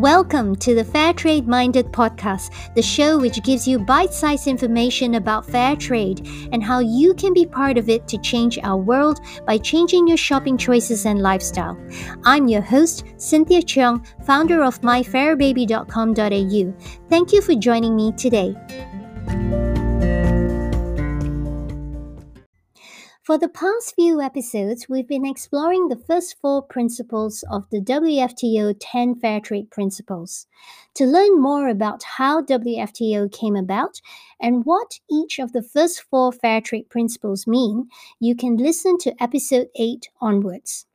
Welcome to the Fair Trade Minded podcast, the show which gives you bite-sized information about fair trade and how you can be part of it to change our world by changing your shopping choices and lifestyle. I'm your host, Cynthia Cheung, founder of MyFairBaby.com.au. Thank you for joining me today. For the past few episodes, we've been exploring the first four principles of the WFTO 10 Fair Trade Principles. To learn more about how WFTO came about and what each of the first four Fair Trade Principles mean, you can listen to episode 8 onwards.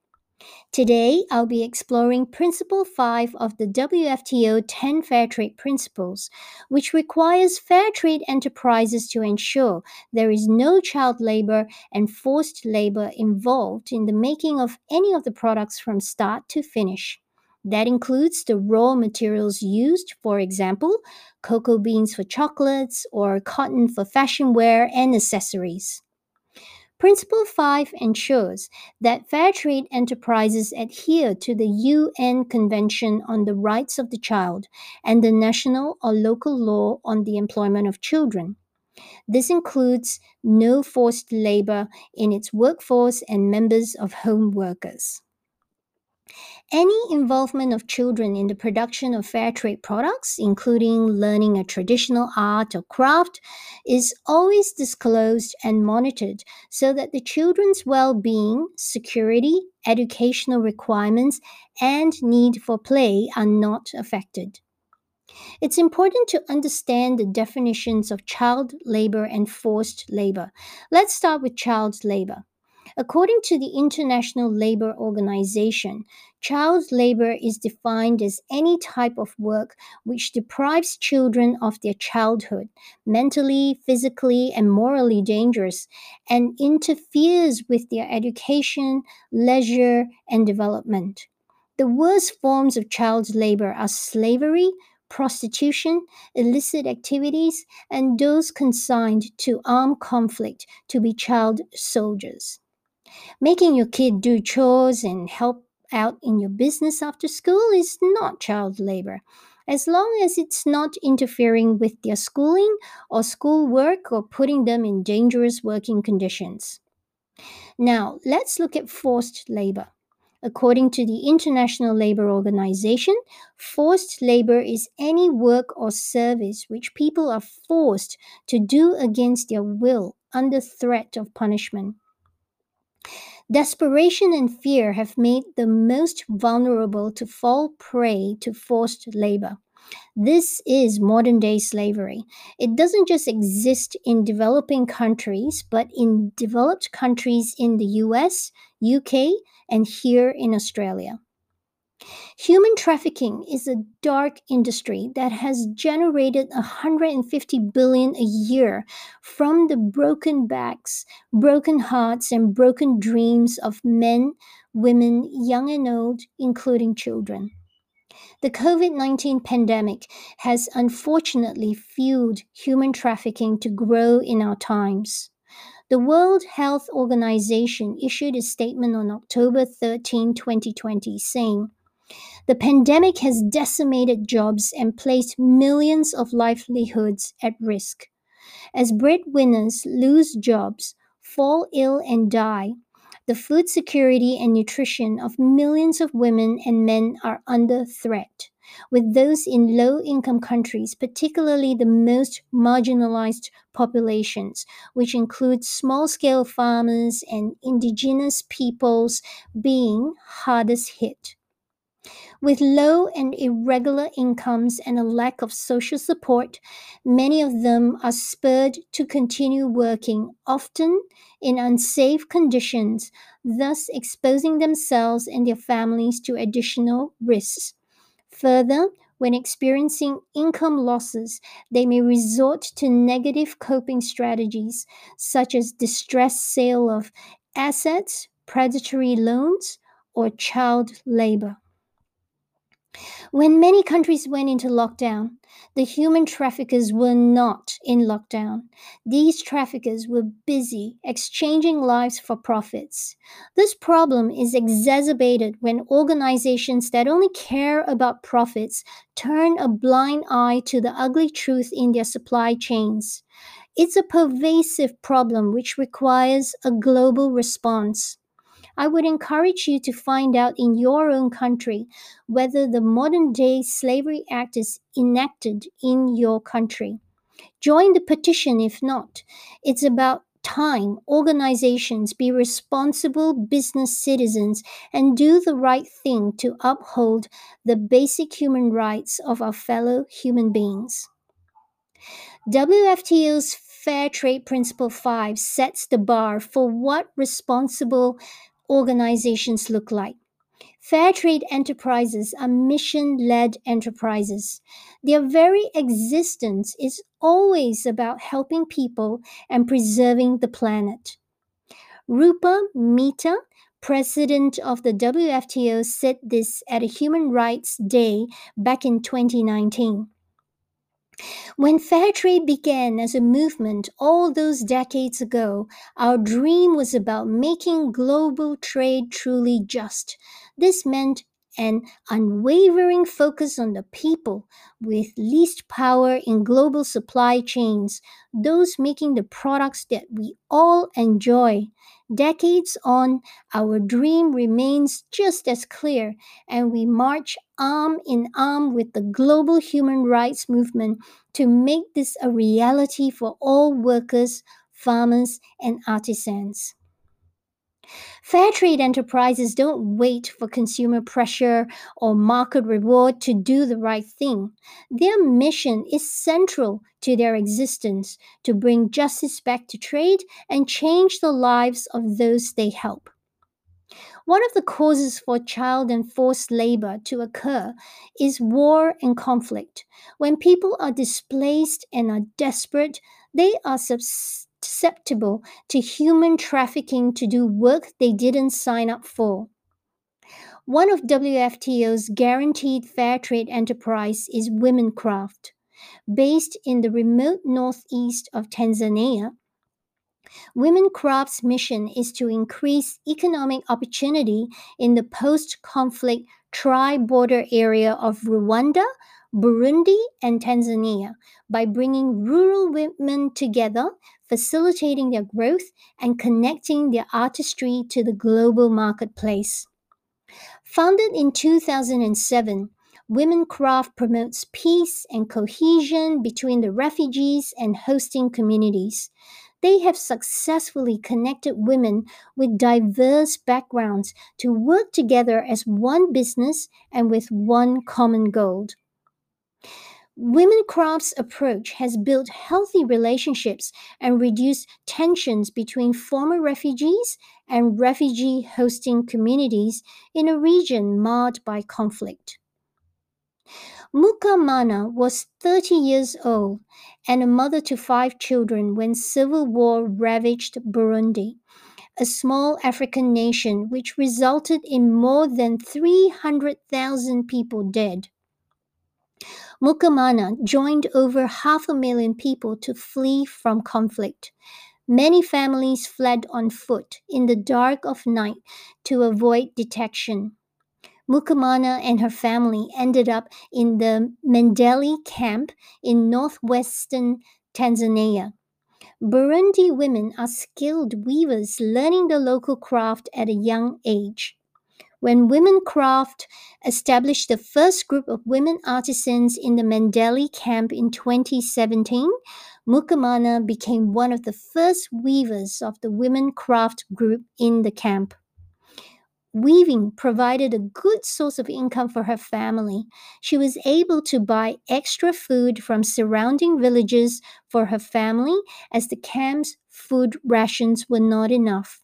Today, I'll be exploring Principle 5 of the WFTO 10 Fair Trade Principles, which requires fair trade enterprises to ensure there is no child labor and forced labor involved in the making of any of the products from start to finish. That includes the raw materials used, for example, cocoa beans for chocolates or cotton for fashion wear and accessories. Principle 5 ensures that fair trade enterprises adhere to the UN Convention on the Rights of the Child and the national or local law on the employment of children. This includes no forced labor in its workforce and members of home workers. Any involvement of children in the production of fair trade products, including learning a traditional art or craft, is always disclosed and monitored so that the children's well-being, security, educational requirements, and need for play are not affected. It's important to understand the definitions of child labor and forced labor. Let's start with child labor. According to the International Labour Organization, child labour is defined as any type of work which deprives children of their childhood, mentally, physically, and morally dangerous, and interferes with their education, leisure, and development. The worst forms of child labour are slavery, prostitution, illicit activities, and those consigned to armed conflict to be child soldiers. Making your kid do chores and help out in your business after school is not child labor, as long as it's not interfering with their schooling or schoolwork or putting them in dangerous working conditions. Now, let's look at forced labor. According to the International Labour Organization, forced labor is any work or service which people are forced to do against their will under threat of punishment. Desperation and fear have made the most vulnerable to fall prey to forced labor. This is modern-day slavery. It doesn't just exist in developing countries, but in developed countries in the US, UK, and here in Australia. Human trafficking is a dark industry that has generated $150 billion a year from the broken backs, broken hearts, and broken dreams of men, women, young and old, including children. The COVID-19 pandemic has unfortunately fueled human trafficking to grow in our times. The World Health Organization issued a statement on October 13, 2020, saying, "The pandemic has decimated jobs and placed millions of livelihoods at risk. As breadwinners lose jobs, fall ill and die, the food security and nutrition of millions of women and men are under threat, with those in low-income countries, particularly the most marginalized populations, which include small-scale farmers and indigenous peoples, being hardest hit. With low and irregular incomes and a lack of social support, many of them are spurred to continue working, often in unsafe conditions, thus exposing themselves and their families to additional risks. Further, when experiencing income losses, they may resort to negative coping strategies, such as distressed sale of assets, predatory loans, or child labor." When many countries went into lockdown, the human traffickers were not in lockdown. These traffickers were busy exchanging lives for profits. This problem is exacerbated when organizations that only care about profits turn a blind eye to the ugly truth in their supply chains. It's a pervasive problem which requires a global response. I would encourage you to find out in your own country whether the modern-day Slavery Act is enacted in your country. Join the petition if not. It's about time organizations be responsible business citizens and do the right thing to uphold the basic human rights of our fellow human beings. WFTO's Fair Trade Principle 5 sets the bar for what responsible organizations look like. Fair trade enterprises are mission-led enterprises. Their very existence is always about helping people and preserving the planet. Rupa Mita, president of the WFTO, said this at a Human Rights Day back in 2019. When fair trade began as a movement all those decades ago, our dream was about making global trade truly just. This meant an unwavering focus on the people with least power in global supply chains, those making the products that we all enjoy. Decades on, our dream remains just as clear, and we march arm in arm with the global human rights movement to make this a reality for all workers, farmers, and artisans. Fair trade enterprises don't wait for consumer pressure or market reward to do the right thing. Their mission is central to their existence, to bring justice back to trade and change the lives of those they help. One of the causes for child and forced labor to occur is war and conflict. When people are displaced and are desperate, they are susceptible to human trafficking to do work they didn't sign up for. One of WFTO's guaranteed fair trade enterprise is WomenCraft. Based in the remote northeast of Tanzania, WomenCraft's mission is to increase economic opportunity in the post-conflict tri-border area of Rwanda, Burundi, and Tanzania by bringing rural women together, facilitating their growth, and connecting their artistry to the global marketplace. Founded in 2007, WomenCraft promotes peace and cohesion between the refugees and hosting communities. They have successfully connected women with diverse backgrounds to work together as one business and with one common goal. WomenCraft's approach has built healthy relationships and reduced tensions between former refugees and refugee hosting communities in a region marred by conflict. Mukamana was 30 years old and a mother to 5 children when civil war ravaged Burundi, a small African nation which resulted in more than 300,000 people dead. Mukamana joined over 500,000 people to flee from conflict. Many families fled on foot in the dark of night to avoid detection. Mukamana and her family ended up in the Mandeli camp in northwestern Tanzania. Burundi women are skilled weavers learning the local craft at a young age. When WomenCraft established the first group of women artisans in the Mandeli camp in 2017, Mukamana became one of the first weavers of the WomenCraft group in the camp. Weaving provided a good source of income for her family. She was able to buy extra food from surrounding villages for her family as the camp's food rations were not enough.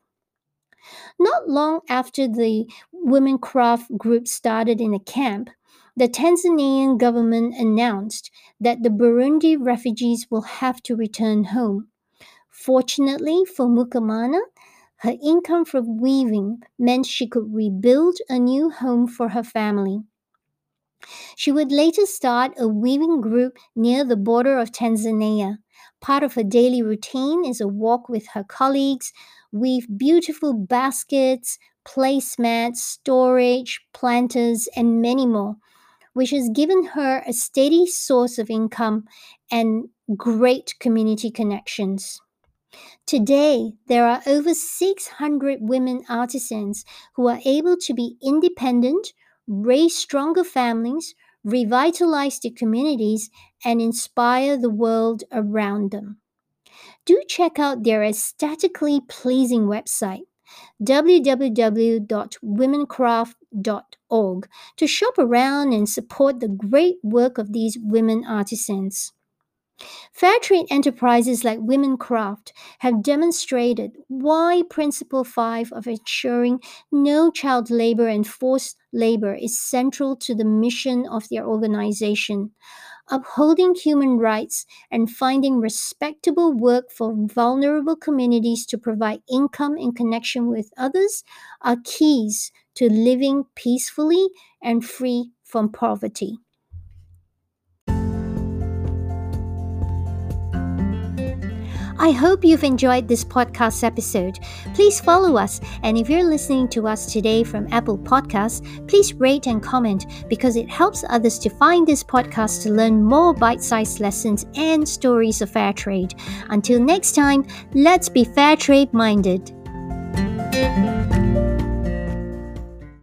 Not long after the WomenCraft group started in a camp, the Tanzanian government announced that the Burundi refugees will have to return home. Fortunately for Mukamana, her income from weaving meant she could rebuild a new home for her family. She would later start a weaving group near the border of Tanzania. Part of her daily routine is a walk with her colleagues, weave beautiful baskets, placemats, storage, planters, and many more, which has given her a steady source of income and great community connections. Today, there are over 600 women artisans who are able to be independent, raise stronger families, revitalize their communities, and inspire the world around them. Do check out their aesthetically pleasing website, www.womencraft.org, to shop around and support the great work of these women artisans. Fair trade enterprises like WomenCraft have demonstrated why Principle 5 of ensuring no child labour and forced labour is central to the mission of their organisation, upholding human rights and finding respectable work for vulnerable communities to provide income in connection with others are keys to living peacefully and free from poverty. I hope you've enjoyed this podcast episode. Please follow us, and if you're listening to us today from Apple Podcasts, please rate and comment because it helps others to find this podcast to learn more bite-sized lessons and stories of fair trade. Until next time, let's be fair trade minded.